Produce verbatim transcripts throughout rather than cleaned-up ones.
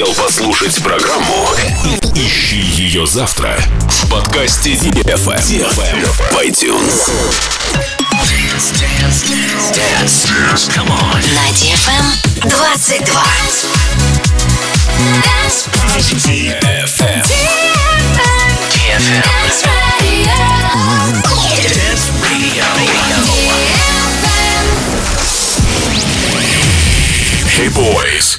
успел послушать программу? Ищи ее завтра в подкасте ди эф эм, ди эф эм в iTunes. Dance, dance, dance, dance. Come on. На ди эф эм двадцать два. Dance. ди эф эм. ди эф эм. Dance Radio. Dance Radio. Hey boys.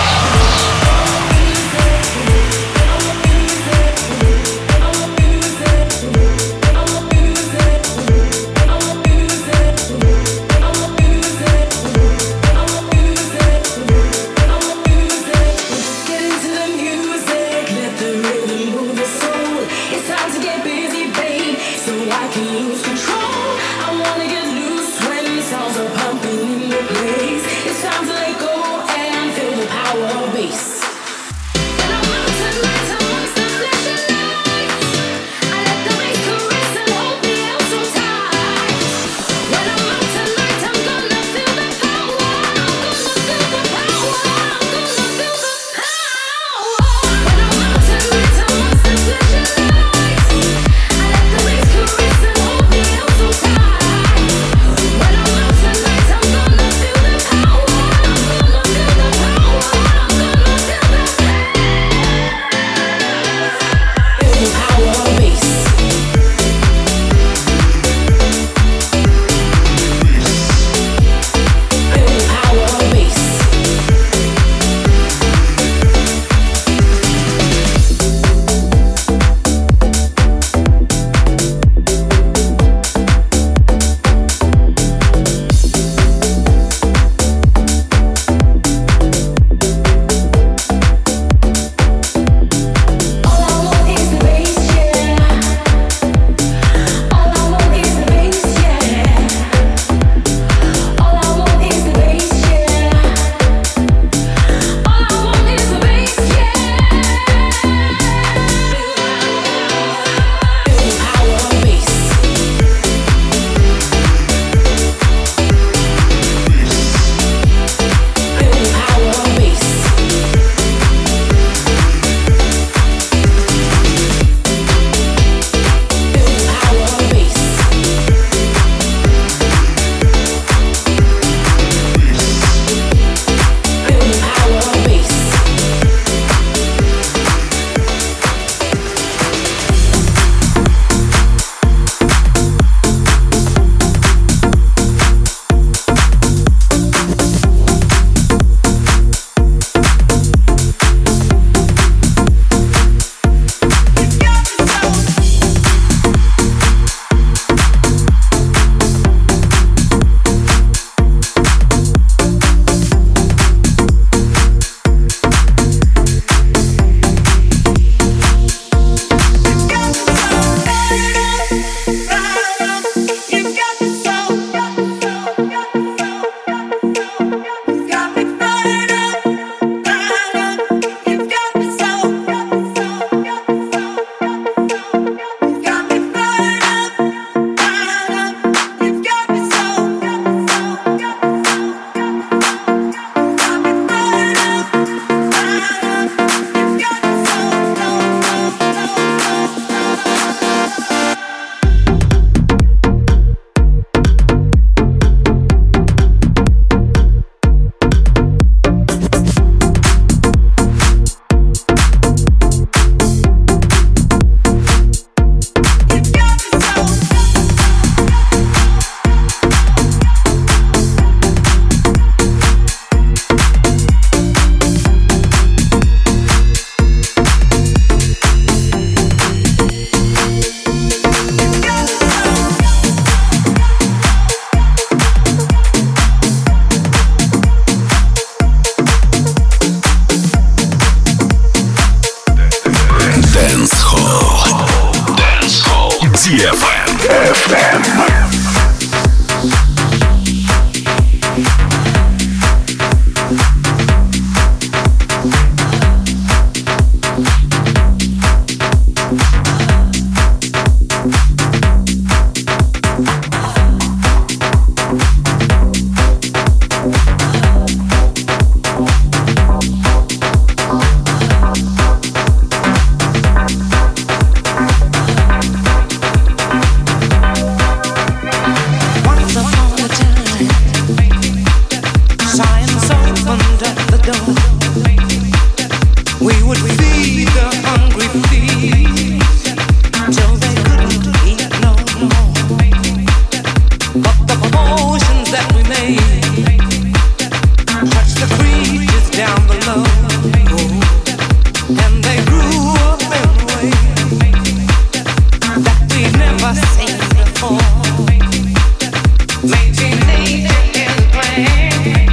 It's time to let go and under the door. We would feed the hungry feet till they couldn't eat no more. But the promotions that we made touched the creatures down below, and they grew up in ways that we'd never seen before. Making nature in plan. Bed.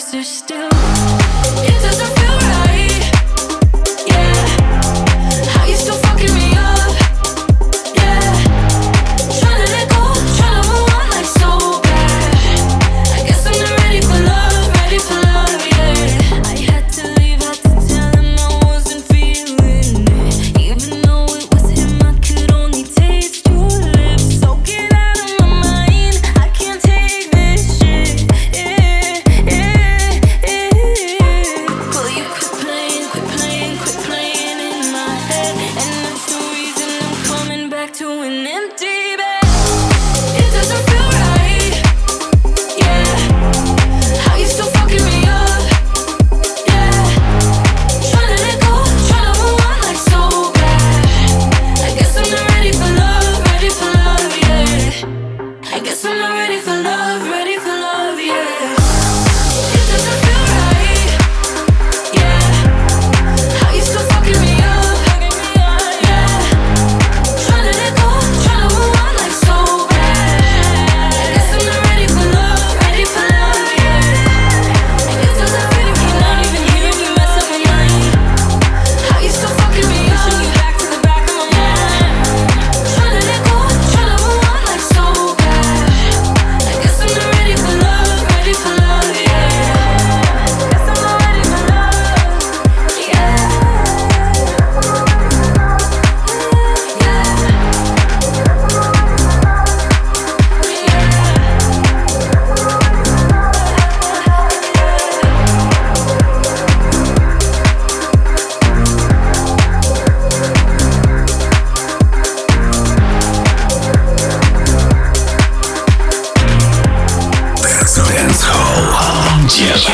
sit still. It doesn't feel right. Yeah, how you still fucking me up? Yeah, tryna let go, tryna move on like so bad. I guess I'm not ready for love, ready for love, yeah. I had to leave, had to tell him I wasn't feeling it. Even though it was him, I could only taste your lips. So get out of my mind, I can't take this shit. Yeah, yeah, yeah. Will you quit playing, quit playing, quit playing in my head? And that's the reason I'm coming back to an empty bed. It doesn't feel right. Yeah, how you still fucking me up? Yeah, tryna let go, tryna move on like so bad. I guess I'm not ready for love, ready for love, yeah. I guess I'm not ready for love, ready for love, yeah. It doesn't feel right. Yeah, how you still fucking me up? Yeah, tryna let go, tryna move on like so bad. I guess I'm not ready for love, ready for love, yeah. I guess I'm not ready for love. Not even hearing you mess up my mind. How you still fucking me up? Pushing you back to the back of my mind. Tryna let go, tryna move on like so bad. I guess I'm not ready for love, ready for love, yeah. I guess I'm not ready for love, yeah. Yeah. Dancehall. DFM.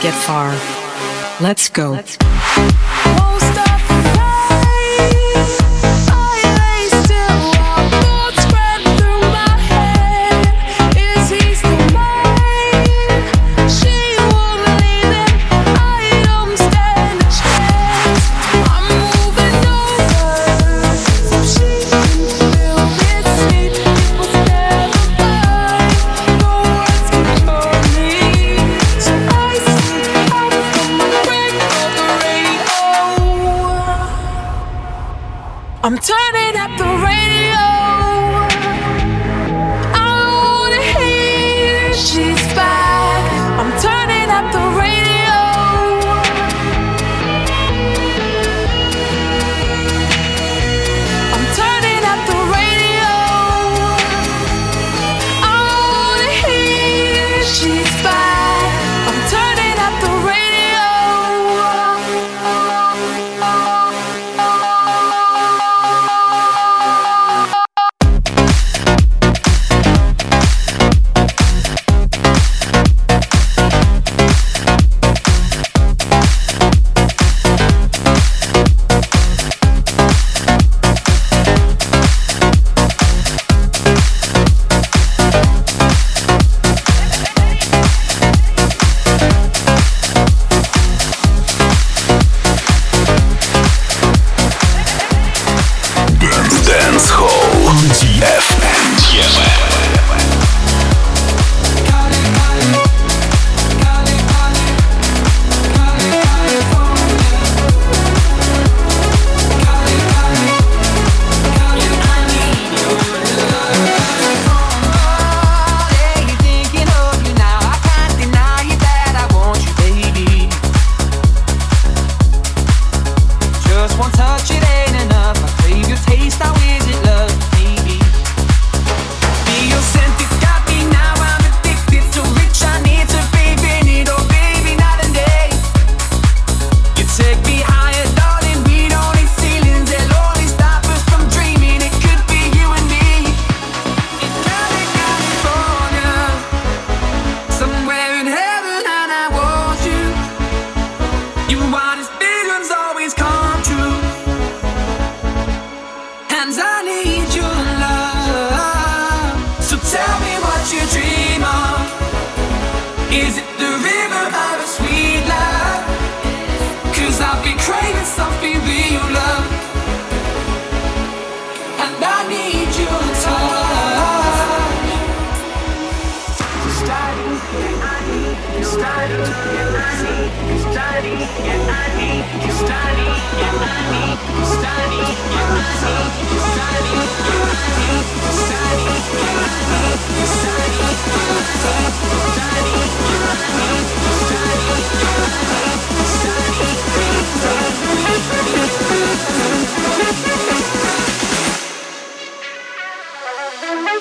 Get far. Let's go. Let's go. Won't stop the fight. I lay still while thoughts spread through my head. Is he still mine? She won't believe it. I don't stand a chance. I'm moving over so she can feel it's me. People stand apart. No words can hurt me. So I I'm turning up the radio. I wanna hear she's back. I'm turning up the radio. I'm turning up the radio. I wanna hear she's back. I'm turning up the radio. Oh, oh, oh, oh.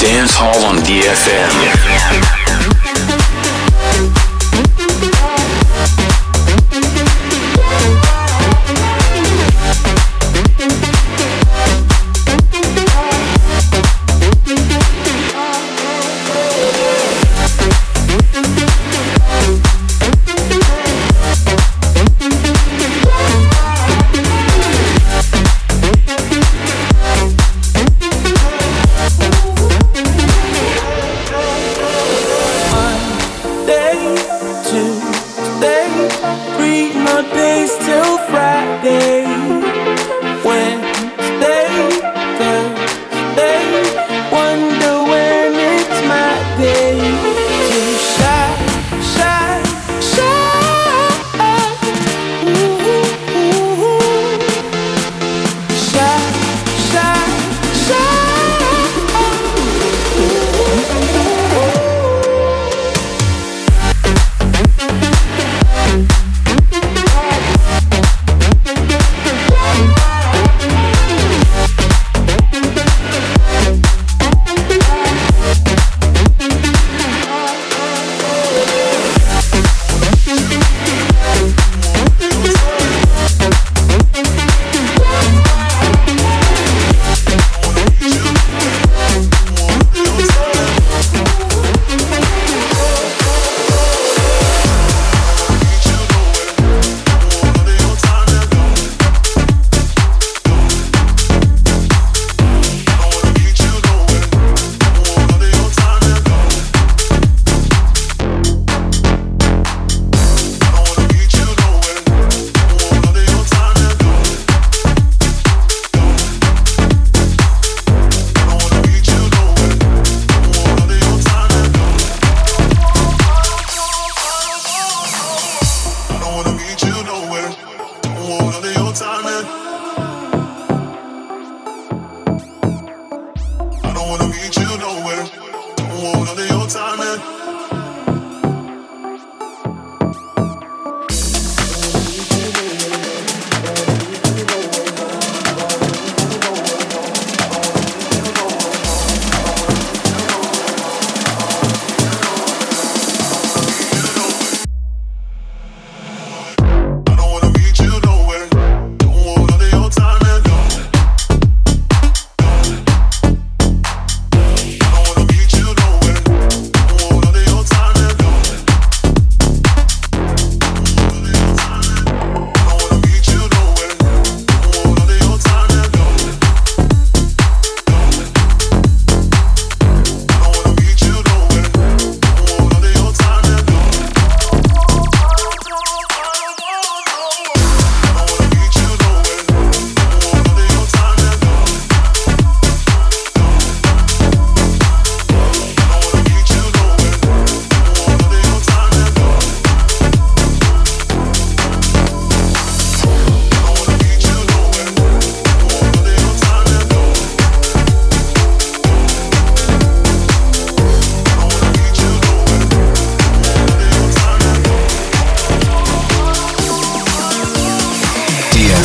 Dancehall on D F M.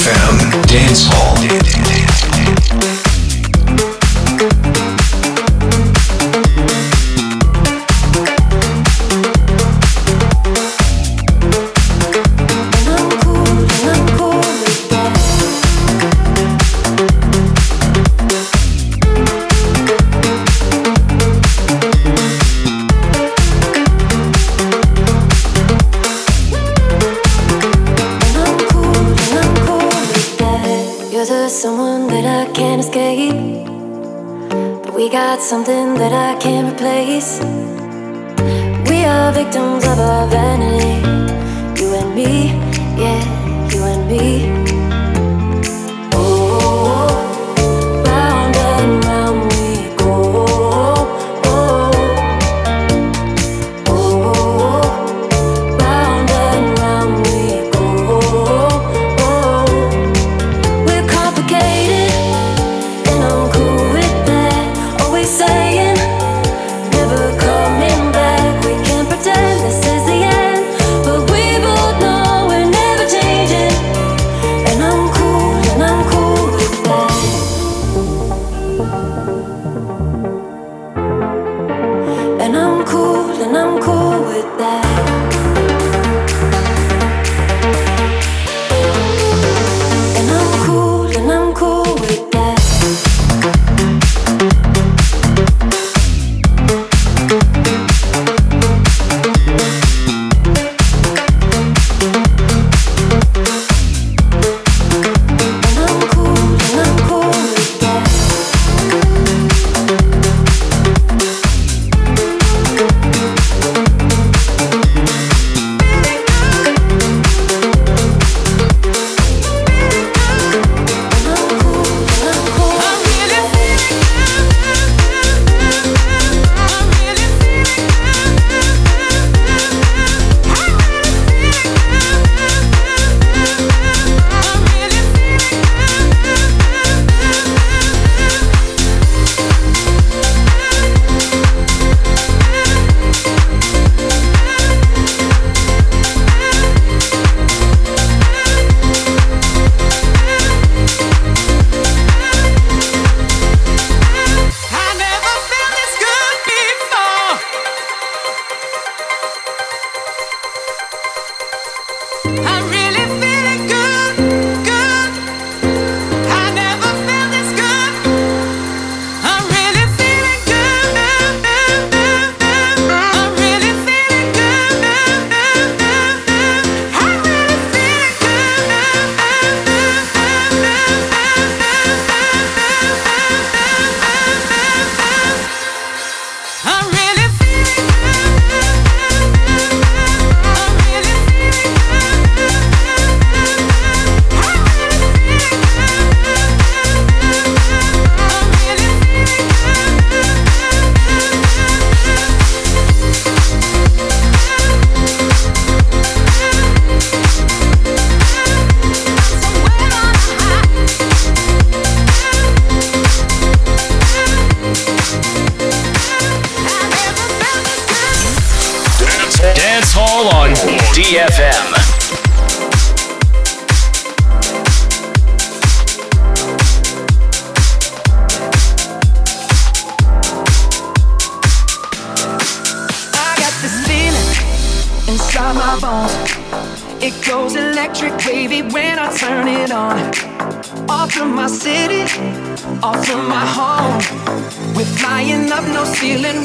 ди эф эм Dance Hall. Something that I can't replace. We are victims of our vanity. You and me, yeah, you and me.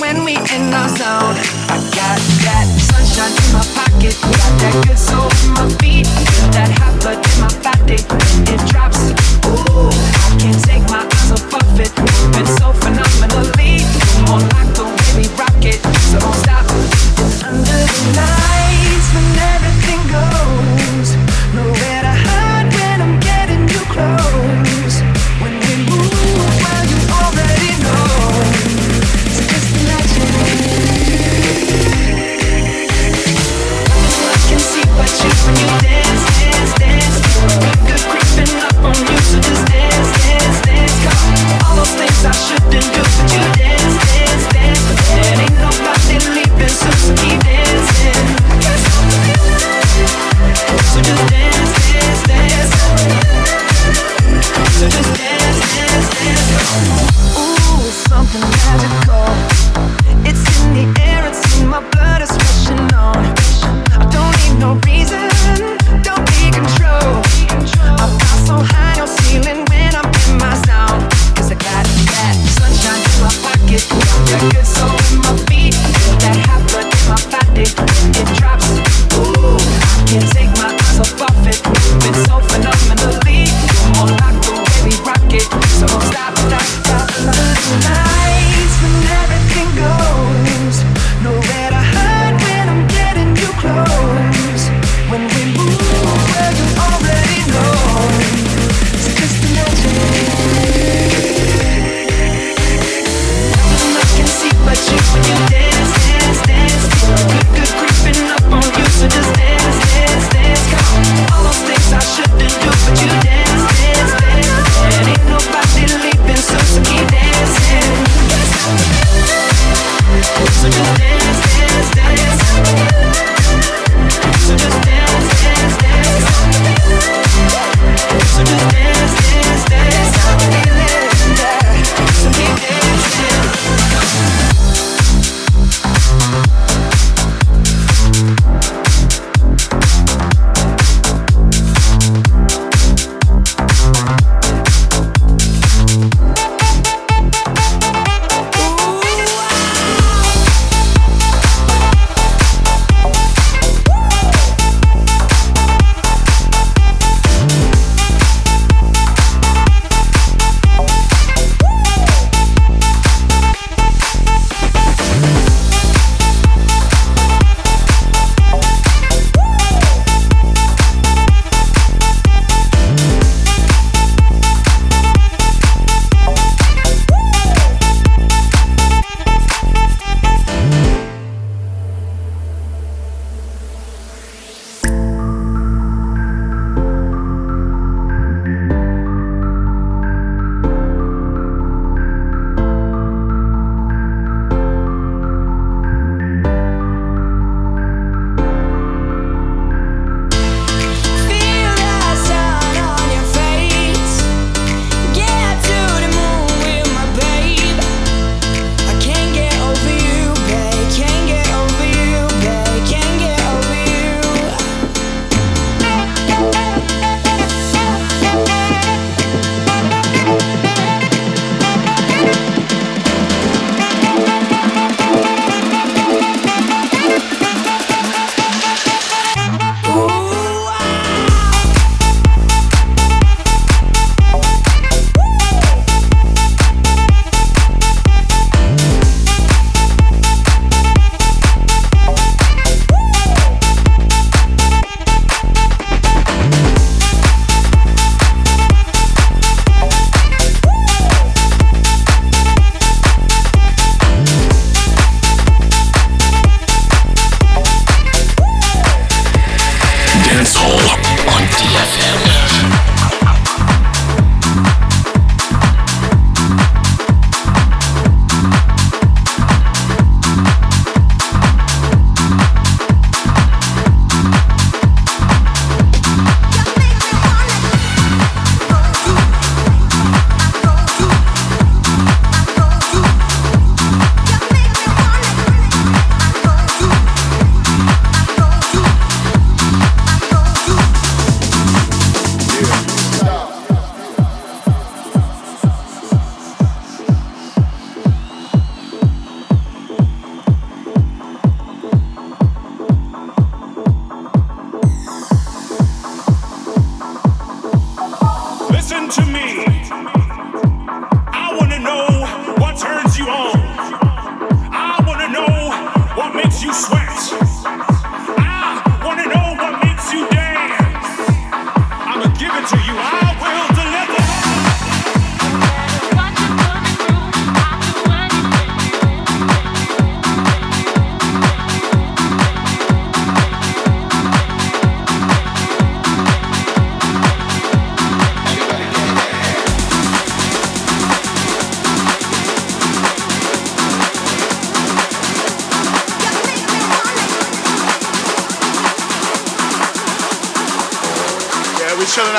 When you dance, dance, dance, like a creeping.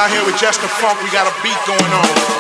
out here with Jessica Funk. We got a beat going on.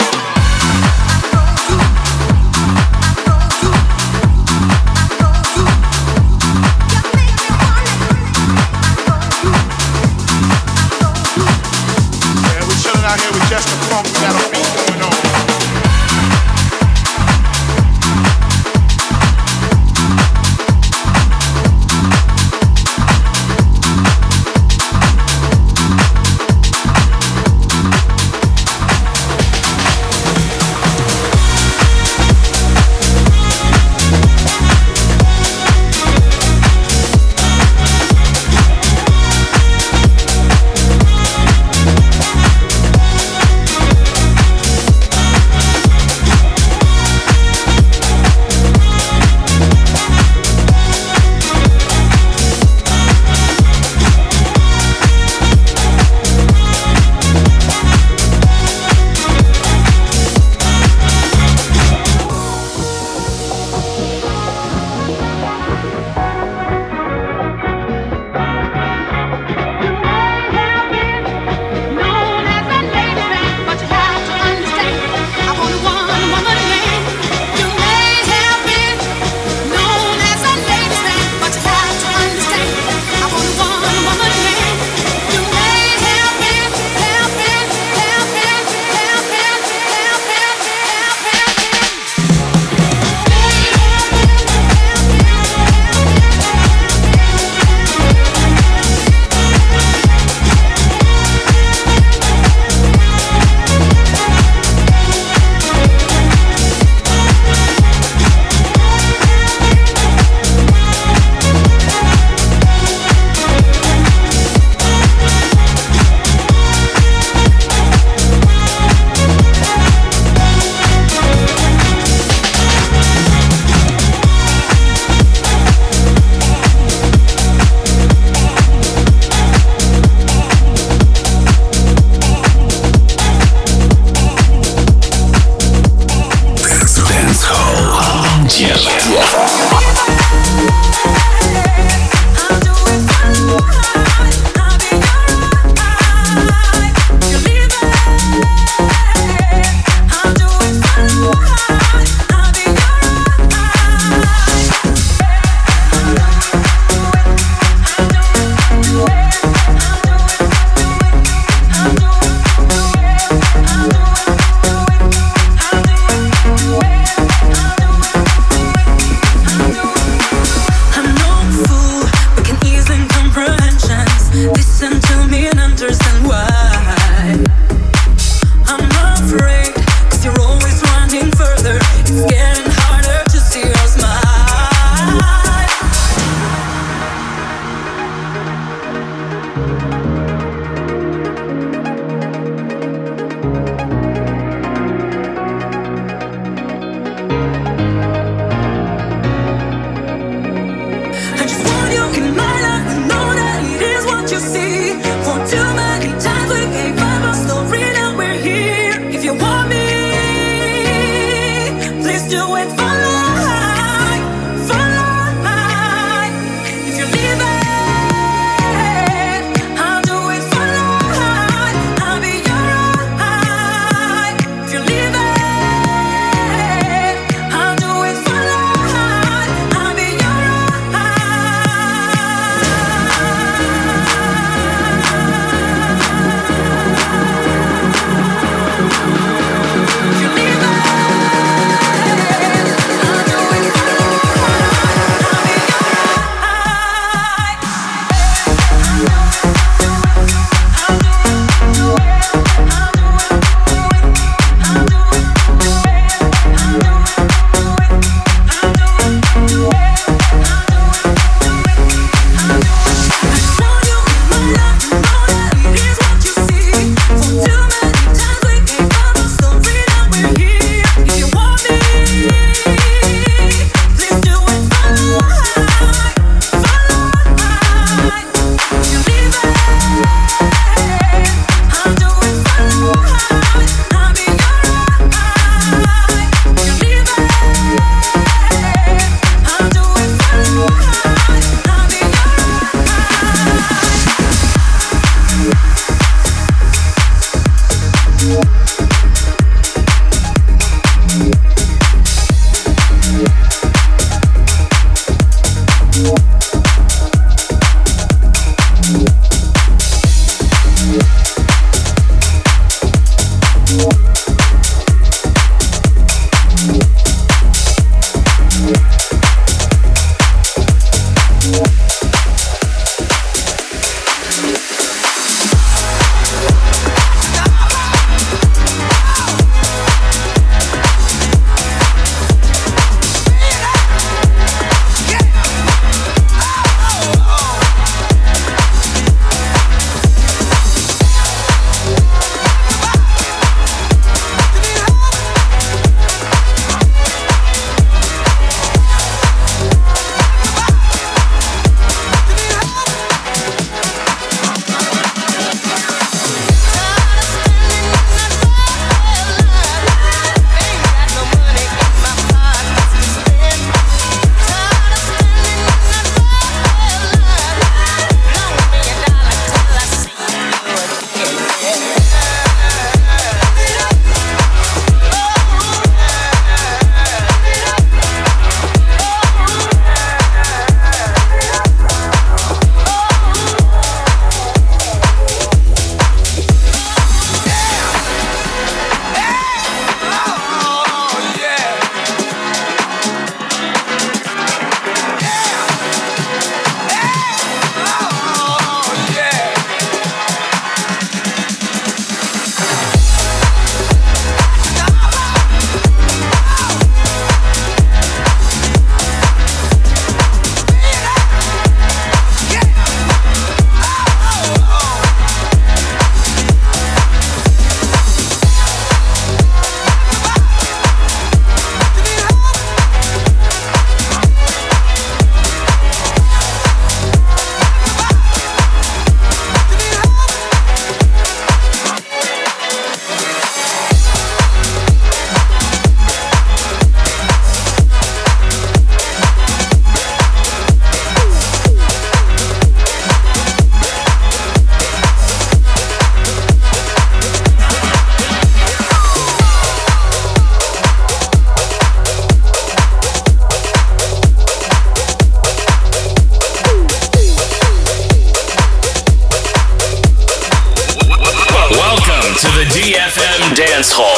ди эф эм Dance Hall.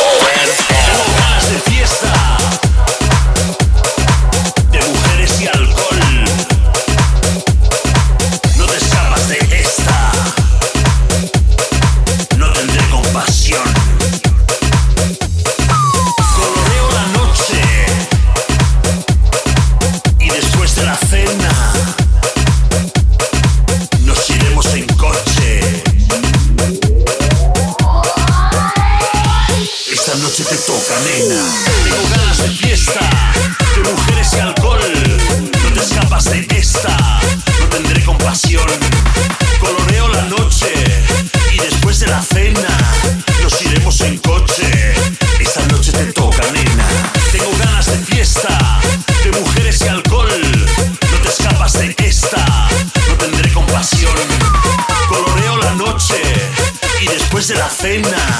De la cena,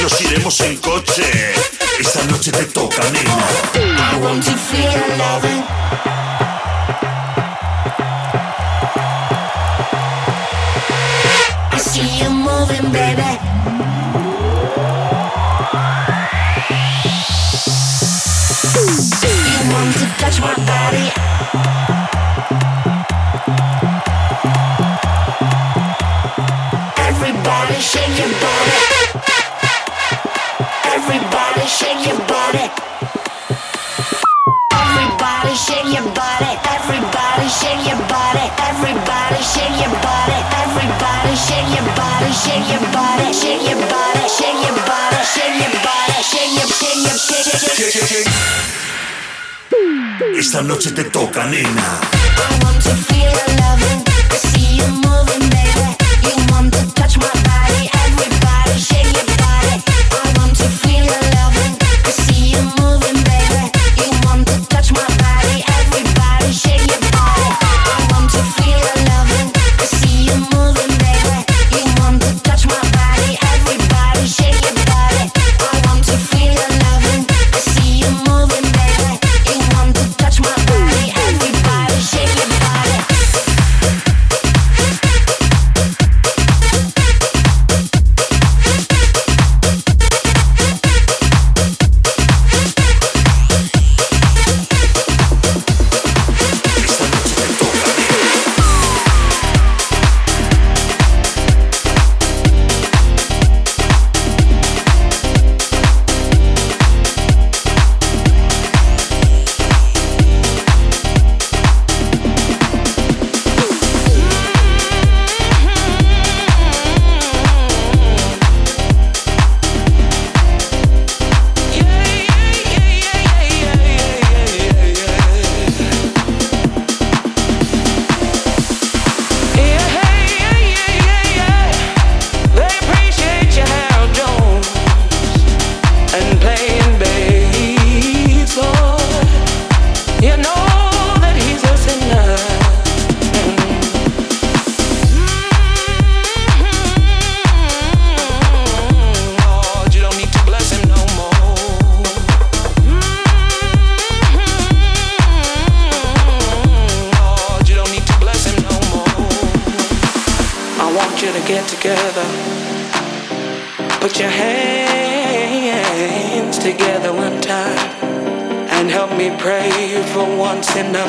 nos iremos en coche. Esta noche te toca, nena. I want to feel loving. I see you moving, baby. You want to touch my body. Shake your body. Everybody shake your body. Everybody shake your body. Everybody shake your body. Everybody shake your body. Everybody shake your body. Shake your body. Shake your body. Shake your body. Shake your body. Shake your shake your shake your shake your. Esta noche te toca, nena. I want to feel your loving. I see you moving, baby. You want to touch my body. Everybody shake your body. I want to feel your loving. I see you moving, baby. You want to touch my body. Everybody shake your body. I want to feel your loving. I see you moving, baby. You want to touch my body. Everybody shake your body. I want to feel your loving. I see you moving, baby. You want to touch my body. Everybody shake your body.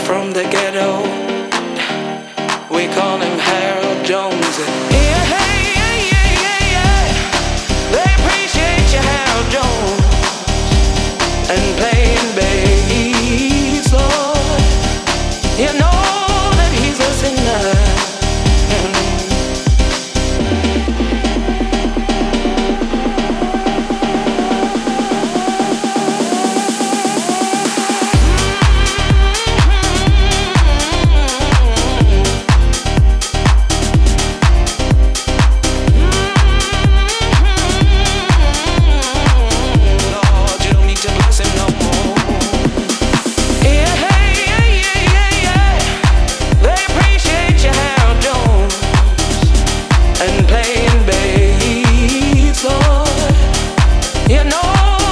From the ghetto, we call him Harold Jones.